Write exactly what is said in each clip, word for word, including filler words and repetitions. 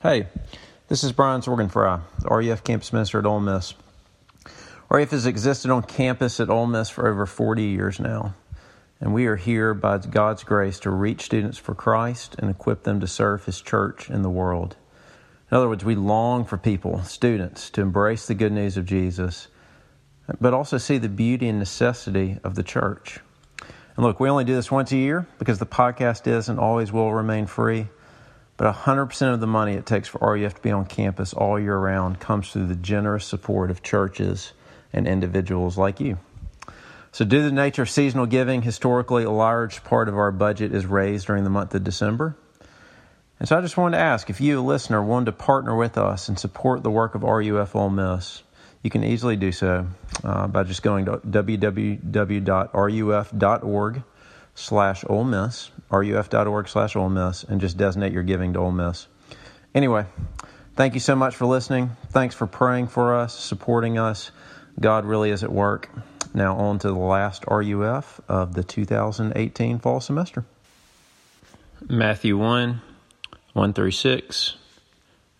Hey, this is Brian Sorkin-Frye, the R U F campus minister at Ole Miss. R U F has existed on campus at Ole Miss for over forty years now, and we are here by God's grace to reach students for Christ and equip them to serve His church in the world. In other words, we long for people, students, to embrace the good news of Jesus, but also see the beauty and necessity of the church. And look, we only do this once a year because the podcast is and always will remain free. But one hundred percent of the money it takes for R U F to be on campus all year round comes through the generous support of churches and individuals like you. So due to the nature of seasonal giving, historically a large part of our budget is raised during the month of December. And so I just wanted to ask, if you, a listener, wanted to partner with us and support the work of R U F Ole Miss, you can easily do so uh, by just going to w w w dot r u f dot org. slash Ole Miss, ruf.org slash Ole Miss, and just designate your giving to Ole Miss. Anyway, thank you so much for listening. Thanks for praying for us, supporting us. God really is at work. Now on to the last R U F of the two thousand eighteen fall semester. Matthew one, one through six,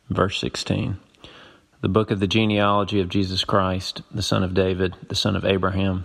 verse sixteen. The book of the genealogy of Jesus Christ, the son of David, the son of Abraham.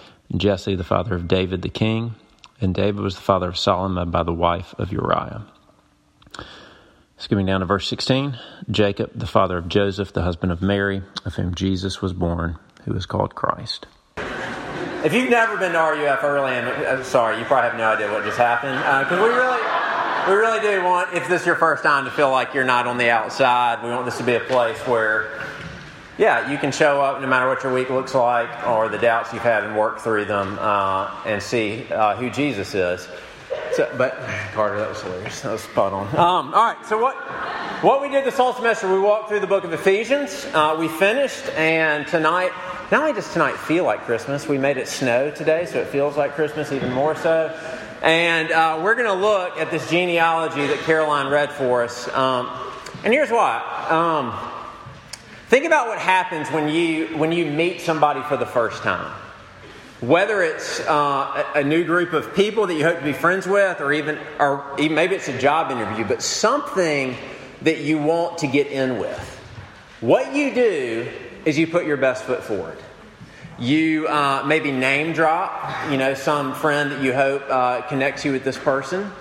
Jesse, the father of David the king, and David was the father of Solomon by the wife of Uriah. Skipping down to verse sixteen, Jacob, the father of Joseph, the husband of Mary, of whom Jesus was born, who is called Christ. If you've never been to R U F early, I'm sorry, you probably have no idea what just happened, because uh, we really... We really do want, if this is your first time, to feel like you're not on the outside. We want this to be a place where, yeah, you can show up no matter what your week looks like or the doubts you've had and work through them uh, and see uh, who Jesus is. So, but, Carter, that was hilarious. That was spot on. Um, all right, so what what we did this whole semester, we walked through the book of Ephesians. Uh, we finished, and tonight, not only does tonight feel like Christmas, we made it snow today, so it feels like Christmas even more so. And uh, we're going to look at this genealogy that Caroline read for us. Um, and here's why. Um... Think about what happens when you when you meet somebody for the first time. Whether it's uh, a new group of people that you hope to be friends with, or even, or even maybe it's a job interview, but something that you want to get in with. What you do is you put your best foot forward. You uh, maybe name drop, you know, some friend that you hope uh, connects you with this person.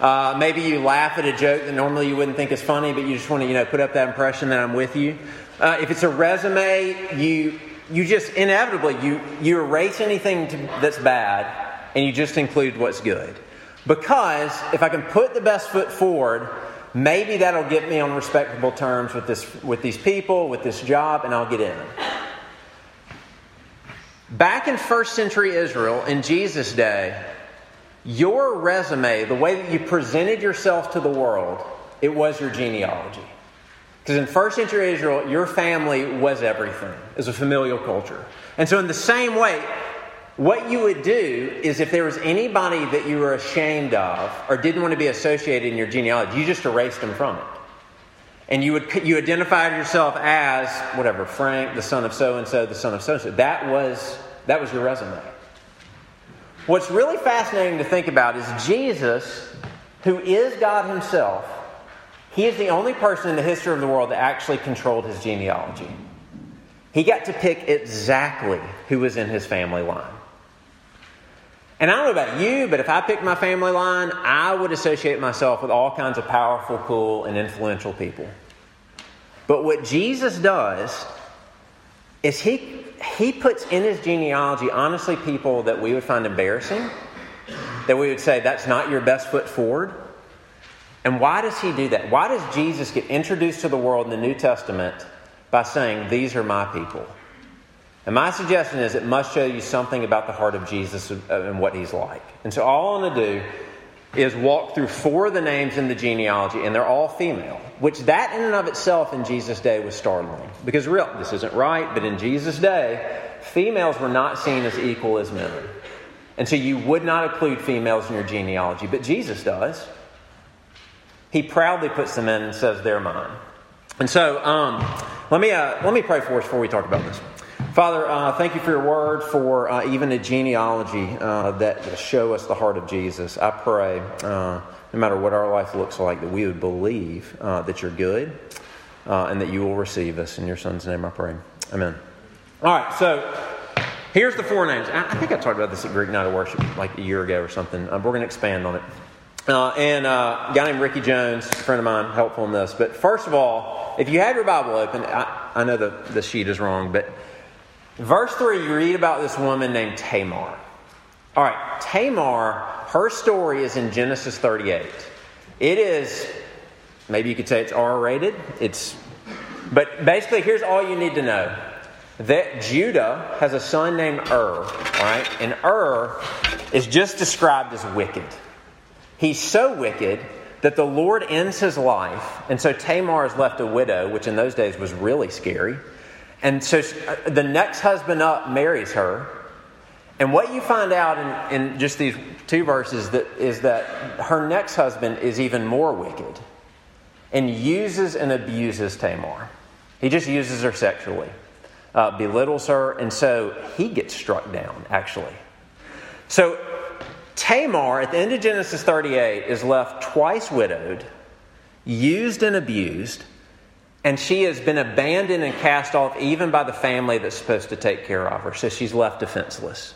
Uh, maybe you laugh at a joke that normally you wouldn't think is funny, but you just want to, you know, put up that impression that I'm with you. Uh, if it's a resume, you you just inevitably, you, you erase anything to, that's bad, and you just include what's good. Because if I can put the best foot forward, maybe that'll get me on respectable terms with this with these people, with this job, and I'll get in. Back in first century Israel, in Jesus' day, your resume, the way that you presented yourself to the world, it was your genealogy. Because in first century Israel, your family was everything. It was a familial culture. And so in the same way, what you would do is if there was anybody that you were ashamed of or didn't want to be associated in your genealogy, you just erased them from it. And you would you identified yourself as, whatever, Frank, the son of so-and-so, the son of so-and-so. That was, that was your resume. What's really fascinating to think about is Jesus, who is God himself, he is the only person in the history of the world that actually controlled his genealogy. He got to pick exactly who was in his family line. And I don't know about you, but if I picked my family line, I would associate myself with all kinds of powerful, cool, and influential people. But what Jesus does is he He puts in his genealogy, honestly, people that we would find embarrassing, that we would say, that's not your best foot forward. And why does he do that? Why does Jesus get introduced to the world in the New Testament by saying, these are my people? And my suggestion is it must show you something about the heart of Jesus and what he's like. And so all I want to do is walk through four of the names in the genealogy, and they're all female, which that in and of itself in Jesus' day was startling. Because real, this isn't right, but in Jesus' day, females were not seen as equal as men. And so you would not include females in your genealogy, but Jesus does. He proudly puts them in and says, they're mine. And so um, let me uh, let me pray for us before we talk about this. Father, uh, thank you for your word, for uh, even a genealogy uh, that show us the heart of Jesus. I pray, uh, no matter what our life looks like, that we would believe uh, that you're good uh, and that you will receive us. In your son's name I pray. Amen. All right, so here's the four names. I think I talked about this at Greek Night of Worship like a year ago or something. Uh, we're going to expand on it. Uh, and uh, a guy named Ricky Jones, a friend of mine, helpful in this. But first of all, if you had your Bible open, I, I know the, the sheet is wrong, but verse three, you read about this woman named Tamar. All right, Tamar, her story is in Genesis thirty-eight. It is, maybe you could say it's R-rated. It's, but basically, here's all you need to know. That Judah has a son named Ur, all right? And Ur is just described as wicked. He's so wicked that the Lord ends his life, and so Tamar is left a widow, which in those days was really scary. And so the next husband up marries her. And what you find out in, in just these two verses that, is that her next husband is even more wicked and uses and abuses Tamar. He just uses her sexually, uh, belittles her, and so he gets struck down, actually. So Tamar, at the end of Genesis thirty-eight, is left twice widowed, used and abused, and she has been abandoned and cast off even by the family that's supposed to take care of her. So she's left defenseless.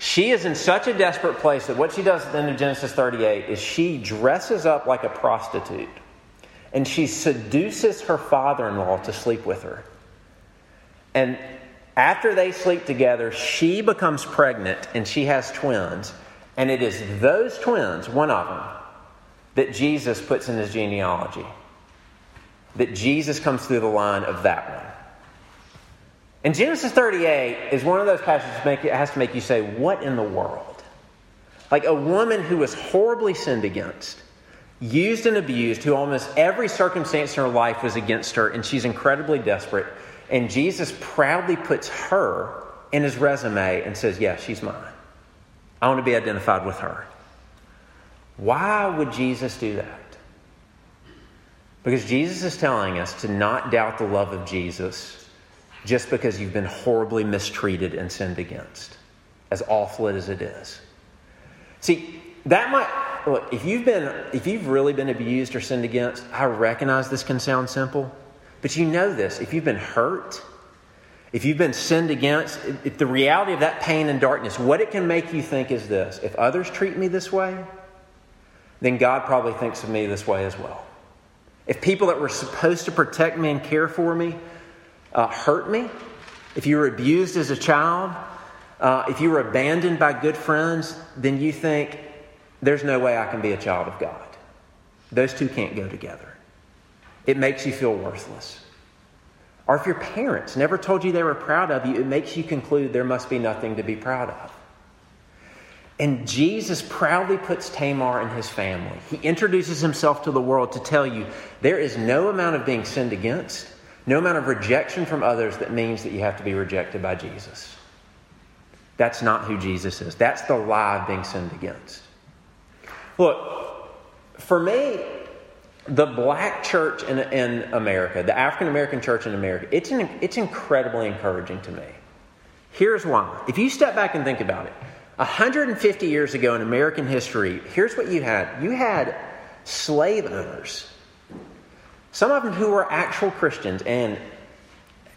She is in such a desperate place that what she does at the end of Genesis thirty-eight is she dresses up like a prostitute. And she seduces her father-in-law to sleep with her. And after they sleep together, she becomes pregnant and she has twins. And it is those twins, one of them, that Jesus puts in his genealogy. That Jesus comes through the line of that one. And Genesis thirty-eight is one of those passages that make, it has to make you say, what in the world? Like a woman who was horribly sinned against, used and abused, who almost every circumstance in her life was against her, and she's incredibly desperate. And Jesus proudly puts her in his resume and says, yeah, she's mine. I want to be identified with her. Why would Jesus do that? Because Jesus is telling us to not doubt the love of Jesus just because you've been horribly mistreated and sinned against, as awful as it is. See, that might look, if you've been if you've really been abused or sinned against, I recognize this can sound simple, but you know this. If you've been hurt, if you've been sinned against, if the reality of that pain and darkness, what it can make you think is this: if others treat me this way, then God probably thinks of me this way as well. If people that were supposed to protect me and care for me uh, hurt me, if you were abused as a child, uh, if you were abandoned by good friends, then you think, there's no way I can be a child of God. Those two can't go together. It makes you feel worthless. Or if your parents never told you they were proud of you, it makes you conclude there must be nothing to be proud of. And Jesus proudly puts Tamar and his family. He introduces himself to the world to tell you there is no amount of being sinned against, no amount of rejection from others that means that you have to be rejected by Jesus. That's not who Jesus is. That's the lie of being sinned against. Look, for me, the black church in, in America, the African-American church in America, it's, an, it's incredibly encouraging to me. Here's why. If you step back and think about it, one hundred fifty years ago in American history, here's what you had. You had slave owners, some of them who were actual Christians, and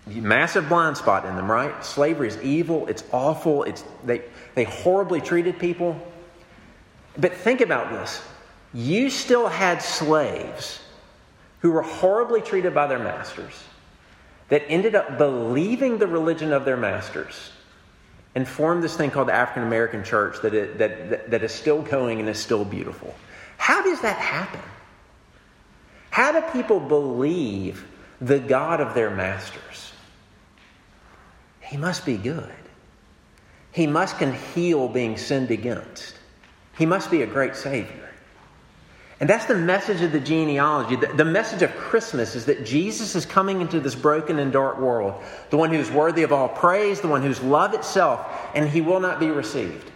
massive blind spot in them, right? Slavery is evil. It's awful. It's they, they horribly treated people. But think about this. You still had slaves who were horribly treated by their masters that ended up believing the religion of their masters and formed this thing called the African American church that, it, that, that that is still going and is still beautiful. How does that happen? How do people believe the God of their masters? He must be good. He must can heal being sinned against. He must be a great Savior. And that's the message of the genealogy. The, the message of Christmas is that Jesus is coming into this broken and dark world, the one who's worthy of all praise, the one who's love itself, and he will not be received.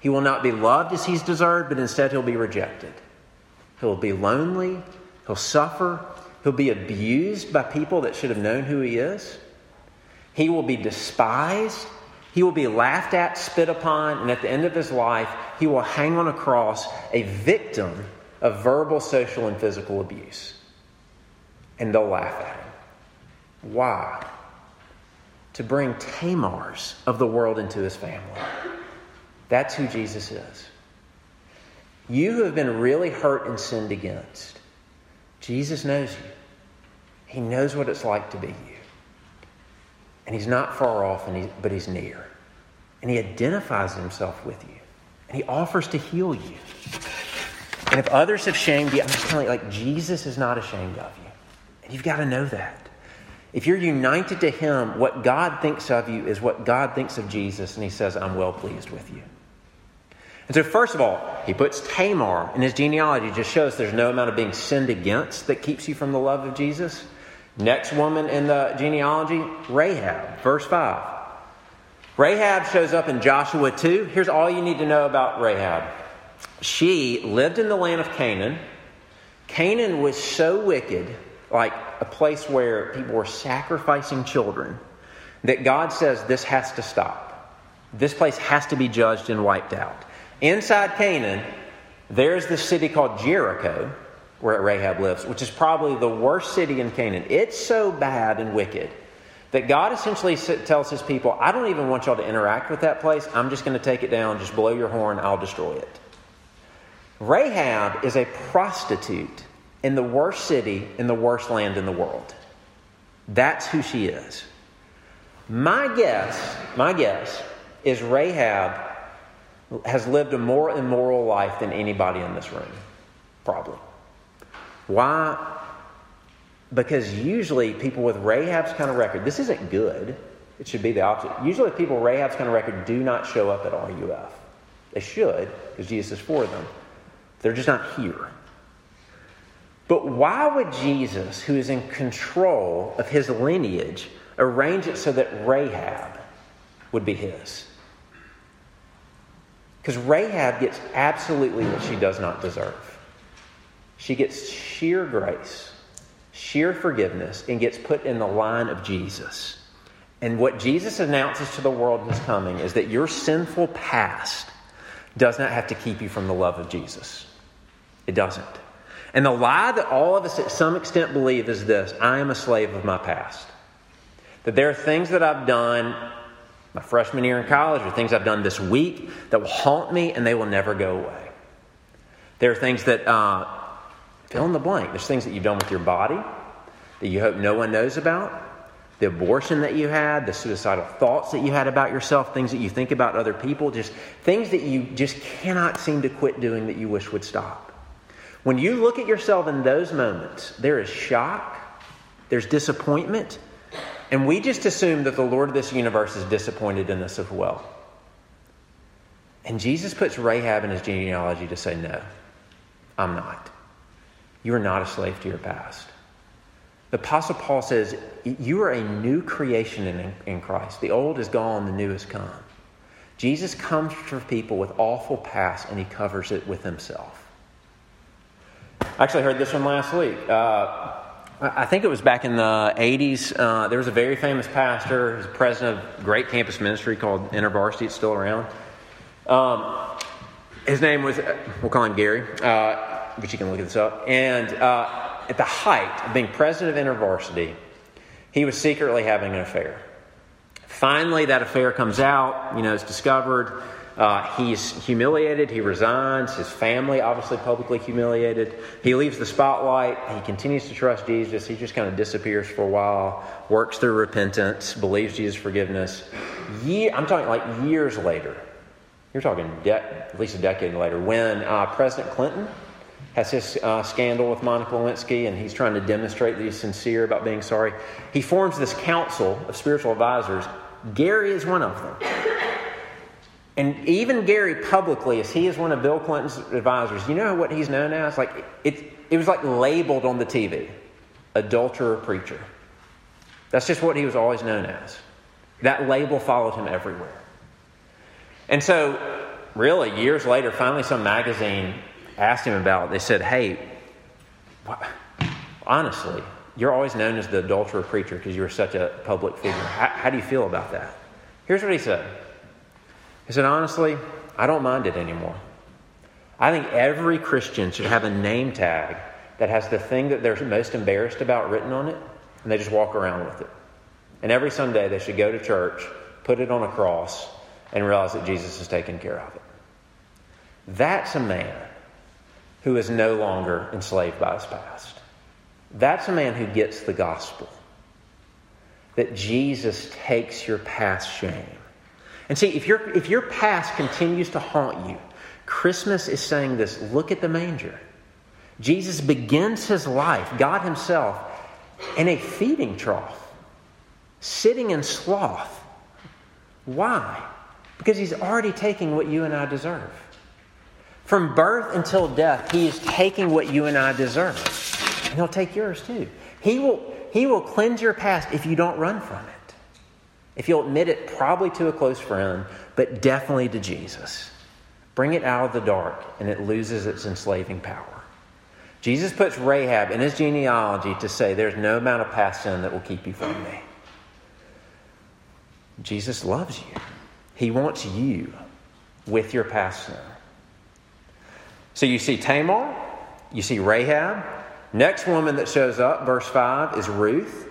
He will not be loved as he's deserved, but instead he'll be rejected. He'll be lonely. He'll suffer. He'll be abused by people that should have known who he is. He will be despised. He will be laughed at, spit upon, and at the end of his life, he will hang on a cross, a victim of verbal, social, and physical abuse. And they'll laugh at him. Why? To bring Tamars of the world into his family. That's who Jesus is. You who have been really hurt and sinned against, Jesus knows you. He knows what it's like to be you. And he's not far off, and he, but he's near. And he identifies himself with you. And he offers to heal you. And if others have shamed you, I'm just telling you, like, Jesus is not ashamed of you. And you've got to know that. If you're united to him, what God thinks of you is what God thinks of Jesus. And he says, I'm well pleased with you. And so first of all, he puts Tamar in his genealogy. Just shows there's no amount of being sinned against that keeps you from the love of Jesus. Next woman in the genealogy, Rahab, verse five. Rahab shows up in Joshua two. Here's all you need to know about Rahab. She lived in the land of Canaan. Canaan was so wicked, like a place where people were sacrificing children, that God says this has to stop. This place has to be judged and wiped out. Inside Canaan, there's this city called Jericho, where Rahab lives, which is probably the worst city in Canaan. It's so bad and wicked that God essentially tells his people, I don't even want y'all to interact with that place. I'm just going to take it down. Just blow your horn. I'll destroy it. Rahab is a prostitute in the worst city, in the worst land in the world. That's who she is. My guess, my guess is Rahab has lived a more immoral life than anybody in this room. Probably. Why? Because usually people with Rahab's kind of record, this isn't good. It should be the opposite. Usually people with Rahab's kind of record do not show up at R U F. They should, because Jesus is for them. They're just not here. But why would Jesus, who is in control of his lineage, arrange it so that Rahab would be his? Because Rahab gets absolutely what she does not deserve. She gets sheer grace, sheer forgiveness, and gets put in the line of Jesus. And what Jesus announces to the world in his coming is that your sinful past does not have to keep you from the love of Jesus. It doesn't. And the lie that all of us at some extent believe is this: I am a slave of my past. That there are things that I've done my freshman year in college, or things I've done this week, that will haunt me and they will never go away. There are things that, uh, fill in the blank. There's things that you've done with your body that you hope no one knows about. The abortion that you had, the suicidal thoughts that you had about yourself, things that you think about other people, just things that you just cannot seem to quit doing that you wish would stop. When you look at yourself in those moments, there is shock, there's disappointment, and we just assume that the Lord of this universe is disappointed in us as well. And Jesus puts Rahab in his genealogy to say, no, I'm not. You are not a slave to your past. The Apostle Paul says, you are a new creation in, in Christ. The old is gone, the new has come. Jesus comes for people with awful past, and he covers it with himself. I actually heard this one last week. Uh, I think it was back in the eighties. Uh, there was a very famous pastor, who's president of a great campus ministry called InterVarsity. It's still around. Um, his name was, we'll call him Gary, uh, but you can look this up. And uh, at the height of being president of InterVarsity, he was secretly having an affair. Finally, that affair comes out. You know, it's discovered. Uh, he's humiliated. He resigns. His family, obviously, publicly humiliated. He leaves the spotlight. He continues to trust Jesus. He just kind of disappears for a while, works through repentance, believes Jesus' forgiveness. Ye- I'm talking like years later. You're talking de- at least a decade later, when uh, President Clinton has his uh, scandal with Monica Lewinsky, and he's trying to demonstrate that he's sincere about being sorry. He forms this council of spiritual advisors. Gary is one of them. And even Gary publicly, as he is one of Bill Clinton's advisors, you know what he's known as? Like it, it was like labeled on the T V, adulterer preacher. That's just what he was always known as. That label followed him everywhere. And so, really, years later, finally some magazine asked him about it. They said, hey, wh- honestly, you're always known as the adulterer preacher because you were such a public figure. How, how do you feel about that? Here's what he said. He said, honestly, I don't mind it anymore. I think every Christian should have a name tag that has the thing that they're most embarrassed about written on it, and they just walk around with it. And every Sunday they should go to church, put it on a cross, and realize that Jesus has taken care of it. That's a man who is no longer enslaved by his past. That's a man who gets the gospel. That Jesus takes your past shame. And see, if your if your past continues to haunt you, Christmas is saying this, look at the manger. Jesus begins his life, God himself, in a feeding trough, sitting in sloth. Why? Because he's already taking what you and I deserve. From birth until death, he is taking what you and I deserve. And he'll take yours too. He will, he will cleanse your past if you don't run from it. If you'll admit it, probably to a close friend, but definitely to Jesus. Bring it out of the dark, and it loses its enslaving power. Jesus puts Rahab in his genealogy to say, there's no amount of past sin that will keep you from me. Jesus loves you. He wants you with your past sin. So you see Tamar, you see Rahab. Next woman that shows up, verse five, is Ruth.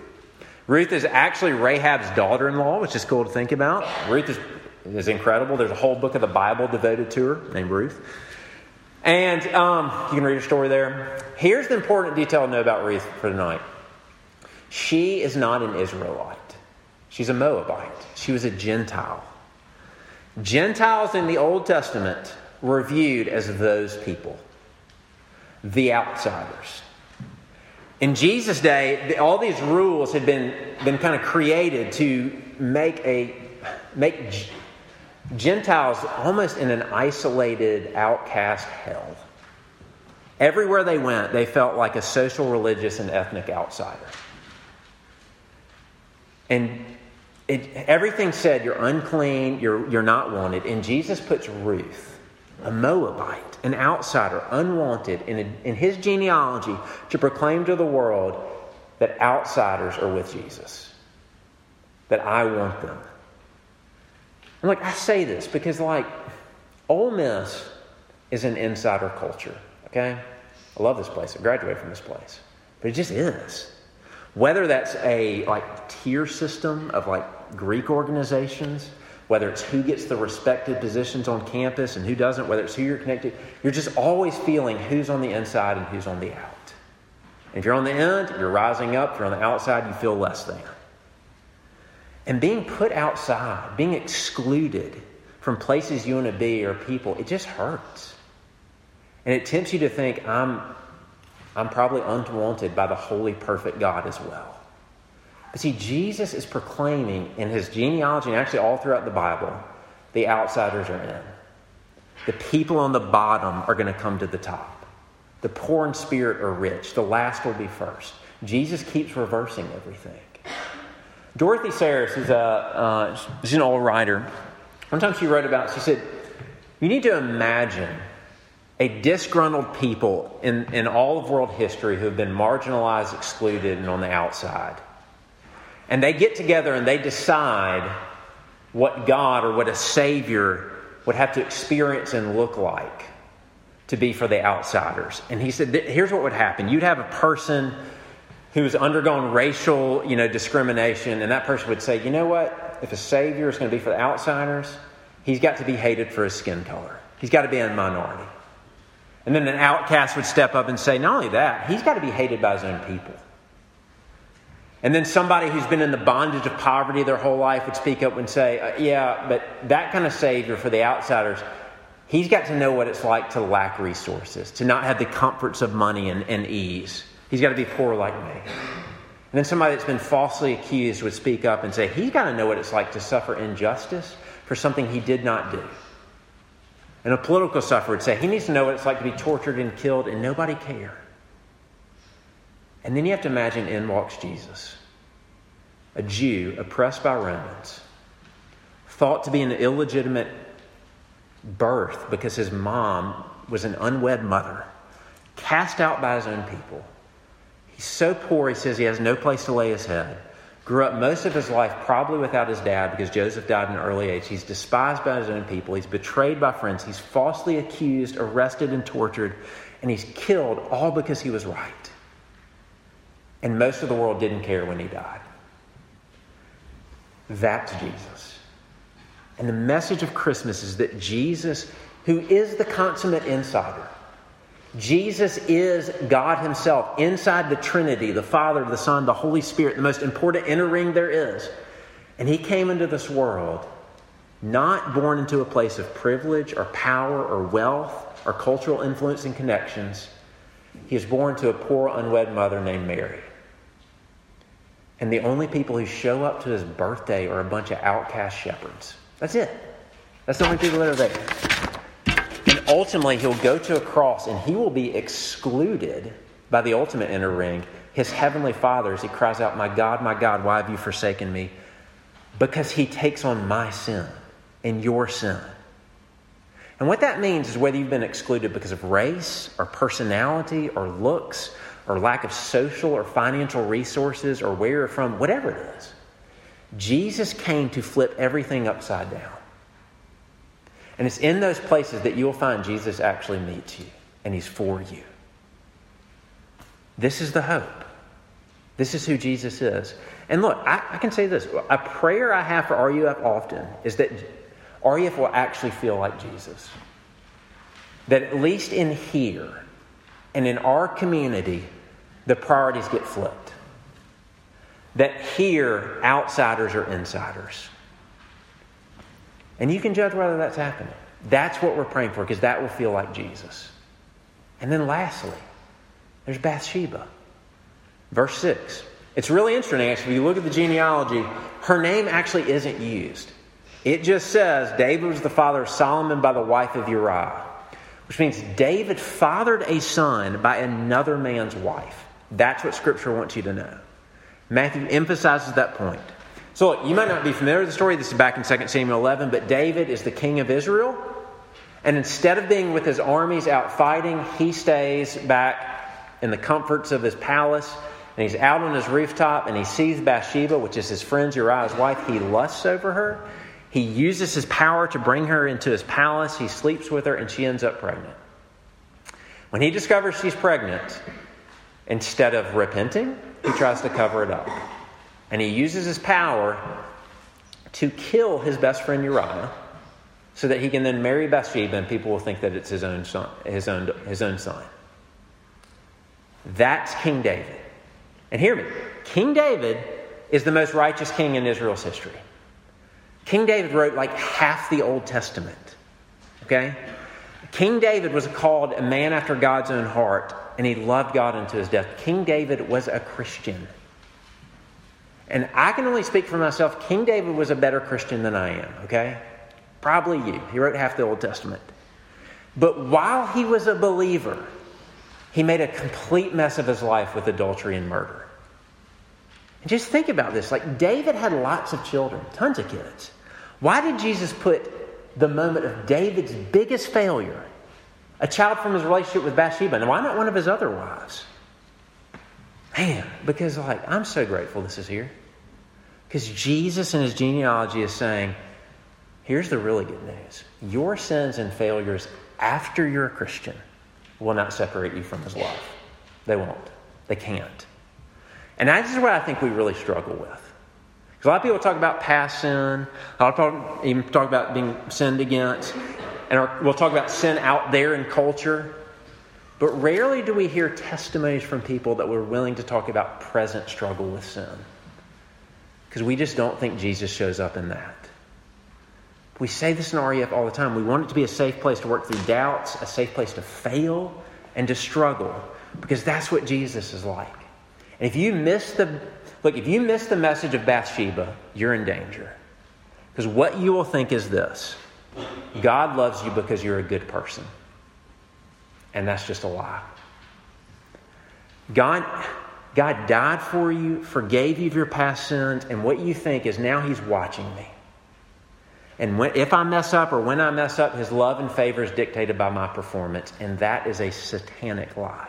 Ruth is actually Rahab's daughter-in-law, which is cool to think about. Ruth is, is incredible. There's a whole book of the Bible devoted to her named Ruth. And um, you can read her story there. Here's the important detail to know about Ruth for tonight. She is not an Israelite. She's a Moabite. She was a Gentile. Gentiles in the Old Testament were viewed as those people, the outsiders. In Jesus' day, all these rules had been, been kind of created to make a make Gentiles almost in an isolated, outcast hell. Everywhere they went, they felt like a social, religious, and ethnic outsider. And it, everything said, you're unclean, you're, you're not wanted. And Jesus puts Ruth, a Moabite, an outsider, unwanted, in, a, in his genealogy to proclaim to the world that outsiders are with Jesus. That I want them. And like, I say this because like, Ole Miss is an insider culture, okay? I love this place. I graduated from this place. But it just is. Whether that's a like tier system of like Greek organizations, whether it's who gets the respected positions on campus and who doesn't, whether it's who you're connected, you're just always feeling who's on the inside and who's on the out. And if you're on the end, you're rising up. If you're on the outside, you feel less than. And being put outside, being excluded from places you want to be or people, it just hurts. And it tempts you to think, I'm I'm probably unwanted by the holy, perfect God as well. But see, Jesus is proclaiming in his genealogy, and actually all throughout the Bible, the outsiders are in. The people on the bottom are going to come to the top. The poor in spirit are rich. The last will be first. Jesus keeps reversing everything. Dorothy Sayers, who's a, uh, she's an old writer, one time she wrote about, she said, you need to imagine a disgruntled people in, in all of world history who have been marginalized, excluded, and on the outside. And they get together and they decide what God or what a Savior would have to experience and look like to be for the outsiders. And he said, here's what would happen. You'd have a person who's undergone racial, you know, discrimination, and that person would say, you know what? If a Savior is going to be for the outsiders, he's got to be hated for his skin color. He's got to be in minority. And then an outcast would step up and say, not only that, he's got to be hated by his own people. And then somebody who's been in the bondage of poverty their whole life would speak up and say, yeah, but that kind of Savior for the outsiders, he's got to know what it's like to lack resources, to not have the comforts of money and, and ease. He's got to be poor like me. And then somebody that's been falsely accused would speak up and say, he's got to know what it's like to suffer injustice for something he did not do. And a political sufferer would say, he needs to know what it's like to be tortured and killed and nobody care. And then you have to imagine in walks Jesus, a Jew oppressed by Romans, thought to be an illegitimate birth because his mom was an unwed mother, cast out by his own people. He's so poor he says he has no place to lay his head. Grew up most of his life probably without his dad because Joseph died at an early age. He's despised by his own people. He's betrayed by friends. He's falsely accused, arrested, and tortured. And he's killed all because he was right. And most of the world didn't care when he died. That's Jesus. And the message of Christmas is that Jesus, who is the consummate insider, Jesus is God himself inside the Trinity, the Father, the Son, the Holy Spirit, the most important inner ring there is. And he came into this world not born into a place of privilege or power or wealth or cultural influence and connections. He is born to a poor unwed mother named Mary. And the only people who show up to his birthday are a bunch of outcast shepherds. That's it. That's the only people that are there. Ultimately, he'll go to a cross and he will be excluded by the ultimate inner ring, his heavenly Father, as he cries out, "My God, my God, why have you forsaken me?" Because he takes on my sin and your sin. And what that means is whether you've been excluded because of race or personality or looks or lack of social or financial resources or where you're from, whatever it is, Jesus came to flip everything upside down. And it's in those places that you'll find Jesus actually meets you, and he's for you. This is the hope. This is who Jesus is. And look, I, I can say this. A prayer I have for R U F often is that R U F will actually feel like Jesus. That at least in here and in our community, the priorities get flipped. That here, outsiders are insiders. And you can judge whether that's happening. That's what we're praying for, because that will feel like Jesus. And then lastly, there's Bathsheba. Verse six. It's really interesting, actually. If you look at the genealogy, her name actually isn't used. It just says, David was the father of Solomon by the wife of Uriah. Which means David fathered a son by another man's wife. That's what Scripture wants you to know. Matthew emphasizes that point. So look, you might not be familiar with the story. This is back in Second Samuel eleven, but David is the king of Israel. And instead of being with his armies out fighting, he stays back in the comforts of his palace. And he's out on his rooftop and he sees Bathsheba, which is his friend Uriah's wife. He lusts over her. He uses his power to bring her into his palace. He sleeps with her and she ends up pregnant. When he discovers she's pregnant, instead of repenting, he tries to cover it up. And he uses his power to kill his best friend Uriah so that he can then marry Bathsheba and people will think that it's his own son. His own, his own son. That's King David. And hear me. King David is the most righteous king in Israel's history. King David wrote like half the Old Testament. Okay? King David was called a man after God's own heart and he loved God unto his death. King David was a Christian. And I can only speak for myself. King David was a better Christian than I am, okay? Probably you. He wrote half the Old Testament. But while he was a believer, he made a complete mess of his life with adultery and murder. And just think about this. Like, David had lots of children, tons of kids. Why did Jesus put the moment of David's biggest failure, a child from his relationship with Bathsheba, and why not one of his other wives? Man, because like, I'm so grateful this is here. Because Jesus in his genealogy is saying, here's the really good news. Your sins and failures after you're a Christian will not separate you from his love. They won't. They can't. And that's what I think we really struggle with. Because a lot of people talk about past sin. A lot of people even talk about being sinned against. And our, we'll talk about sin out there in culture. But rarely do we hear testimonies from people that were willing to talk about present struggle with sin. Because we just don't think Jesus shows up in that. We say this in R E F all the time. We want it to be a safe place to work through doubts, a safe place to fail, and to struggle. Because that's what Jesus is like. And if you miss the look, if you miss the message of Bathsheba, you're in danger. Because what you will think is this: God loves you because you're a good person. And that's just a lie. God, God died for you, forgave you of your past sins, and what you think is now he's watching me. And when, if I mess up or when I mess up, his love and favor is dictated by my performance. And that is a satanic lie.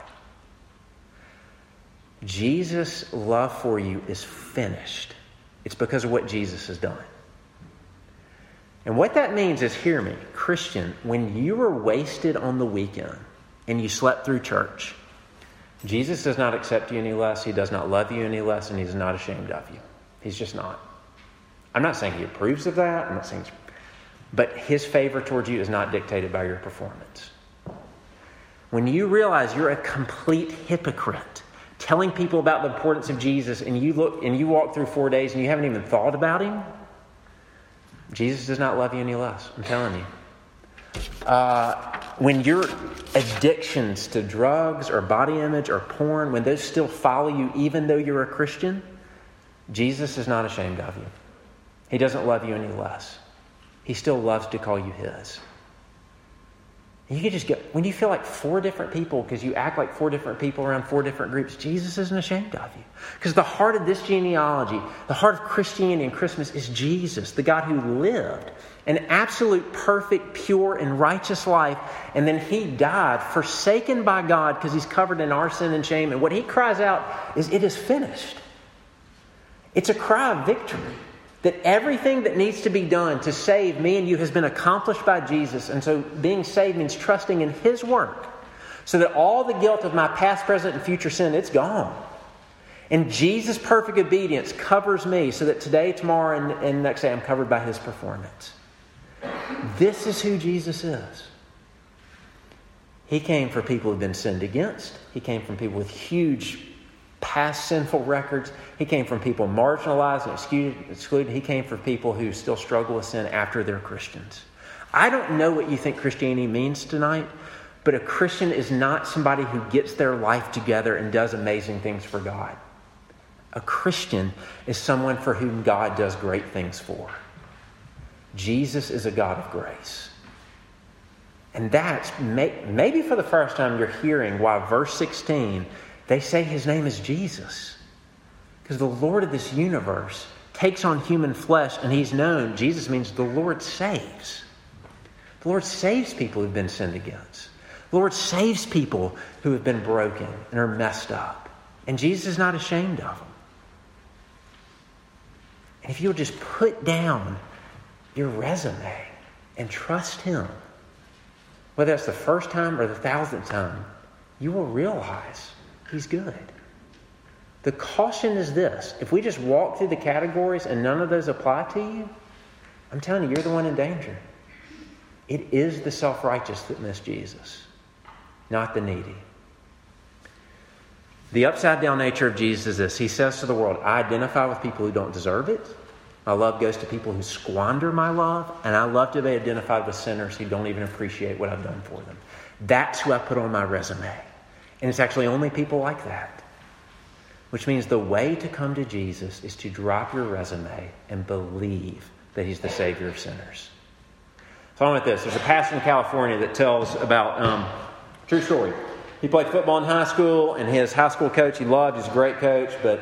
Jesus' love for you is finished. It's because of what Jesus has done. And what that means is, hear me, Christian, when you were wasted on the weekend and you slept through church, Jesus does not accept you any less. He does not love you any less, and he's not ashamed of you. He's just not. I'm not saying he approves of that. I'm not saying, but his favor towards you is not dictated by your performance. When you realize you're a complete hypocrite, telling people about the importance of Jesus, and you look and you walk through four days and you haven't even thought about him, Jesus does not love you any less. I'm telling you. Uh, when your addictions to drugs or body image or porn, when those still follow you even though you're a Christian, Jesus is not ashamed of you. He doesn't love you any less. He still loves to call you his. You can just go, when you feel like four different people because you act like four different people around four different groups, Jesus isn't ashamed of you. Because the heart of this genealogy, the heart of Christianity and Christmas is Jesus, the God who lived an absolute, perfect, pure, and righteous life. And then he died, forsaken by God because he's covered in our sin and shame. And what he cries out is, it is finished. It's a cry of victory. That everything that needs to be done to save me and you has been accomplished by Jesus. And so being saved means trusting in his work. So that all the guilt of my past, present, and future sin, it's gone. And Jesus' perfect obedience covers me so that today, tomorrow, and, and next day I'm covered by his performance. This is who Jesus is. He came for people who've been sinned against. He came from people with huge past sinful records. He came from people marginalized and excluded. He came for people who still struggle with sin after they're Christians. I don't know what you think Christianity means tonight, but a Christian is not somebody who gets their life together and does amazing things for God. A Christian is someone for whom God does great things for. Jesus is a God of grace. And that's maybe for the first time you're hearing why verse sixteen, they say his name is Jesus. Because the Lord of this universe takes on human flesh and he's known. Jesus means the Lord saves. The Lord saves people who've been sinned against. The Lord saves people who have been broken and are messed up. And Jesus is not ashamed of them. And if you'll just put down your resume and trust him, whether that's the first time or the thousandth time, you will realize he's good. The caution is this. If we just walk through the categories and none of those apply to you, I'm telling you, you're the one in danger. It is the self-righteous that miss Jesus, not the needy. The upside-down nature of Jesus is this. He says to the world, I identify with people who don't deserve it. My love goes to people who squander my love, and I love to be identified with sinners who don't even appreciate what I've done for them. That's who I put on my resume. And it's actually only people like that. Which means the way to come to Jesus is to drop your resume and believe that he's the Savior of sinners. So I'm with this. There's a pastor in California that tells about, um, true story. He played football in high school, and his high school coach he loved. He's a great coach, but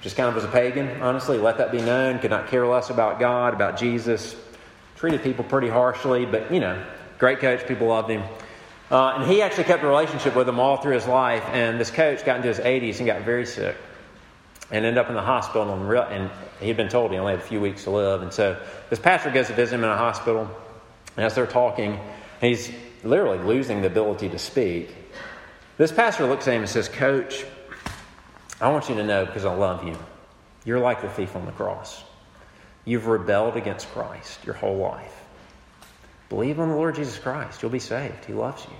just kind of was a pagan, honestly. Let that be known. Could not care less about God, about Jesus. Treated people pretty harshly, but, you know, great coach. People loved him. Uh, and he actually kept a relationship with him all through his life. And this coach got into his eighties and got very sick and ended up in the hospital. And, re- and he had been told he only had a few weeks to live. And so this pastor goes to visit him in a hospital. And as they're talking, he's literally losing the ability to speak. This pastor looks at him and says, Coach, I want you to know because I love you. You're like the thief on the cross. You've rebelled against Christ your whole life. Believe on the Lord Jesus Christ. You'll be saved. He loves you.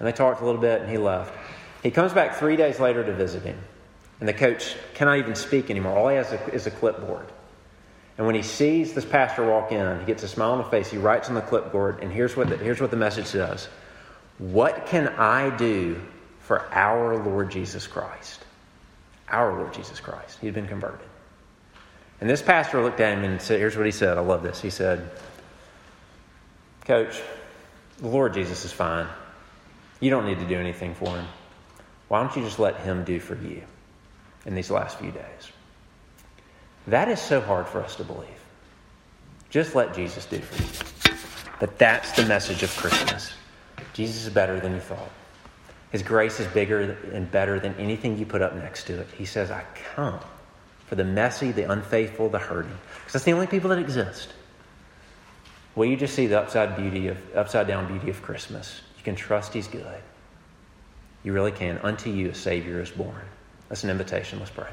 And they talked a little bit, and he left. He comes back three days later to visit him. And the coach cannot even speak anymore. All he has is a clipboard. And when he sees this pastor walk in, he gets a smile on his face. He writes on the clipboard, and here's what the, here's what the message says. What can I do for our Lord Jesus Christ? Our Lord Jesus Christ. He'd been converted. And this pastor looked at him and said, here's what he said. I love this. He said, Coach, the Lord Jesus is fine. You don't need to do anything for him. Why don't you just let him do for you in these last few days? That is so hard for us to believe. Just let Jesus do for you. But that's the message of Christmas. Jesus is better than you thought. His grace is bigger and better than anything you put up next to it. He says, I come for the messy, the unfaithful, the hurting. Because that's the only people that exist. Will you just see the upside beauty of upside down beauty of Christmas? You can trust he's good. You really can. Unto you a Savior is born. That's an invitation. Let's pray.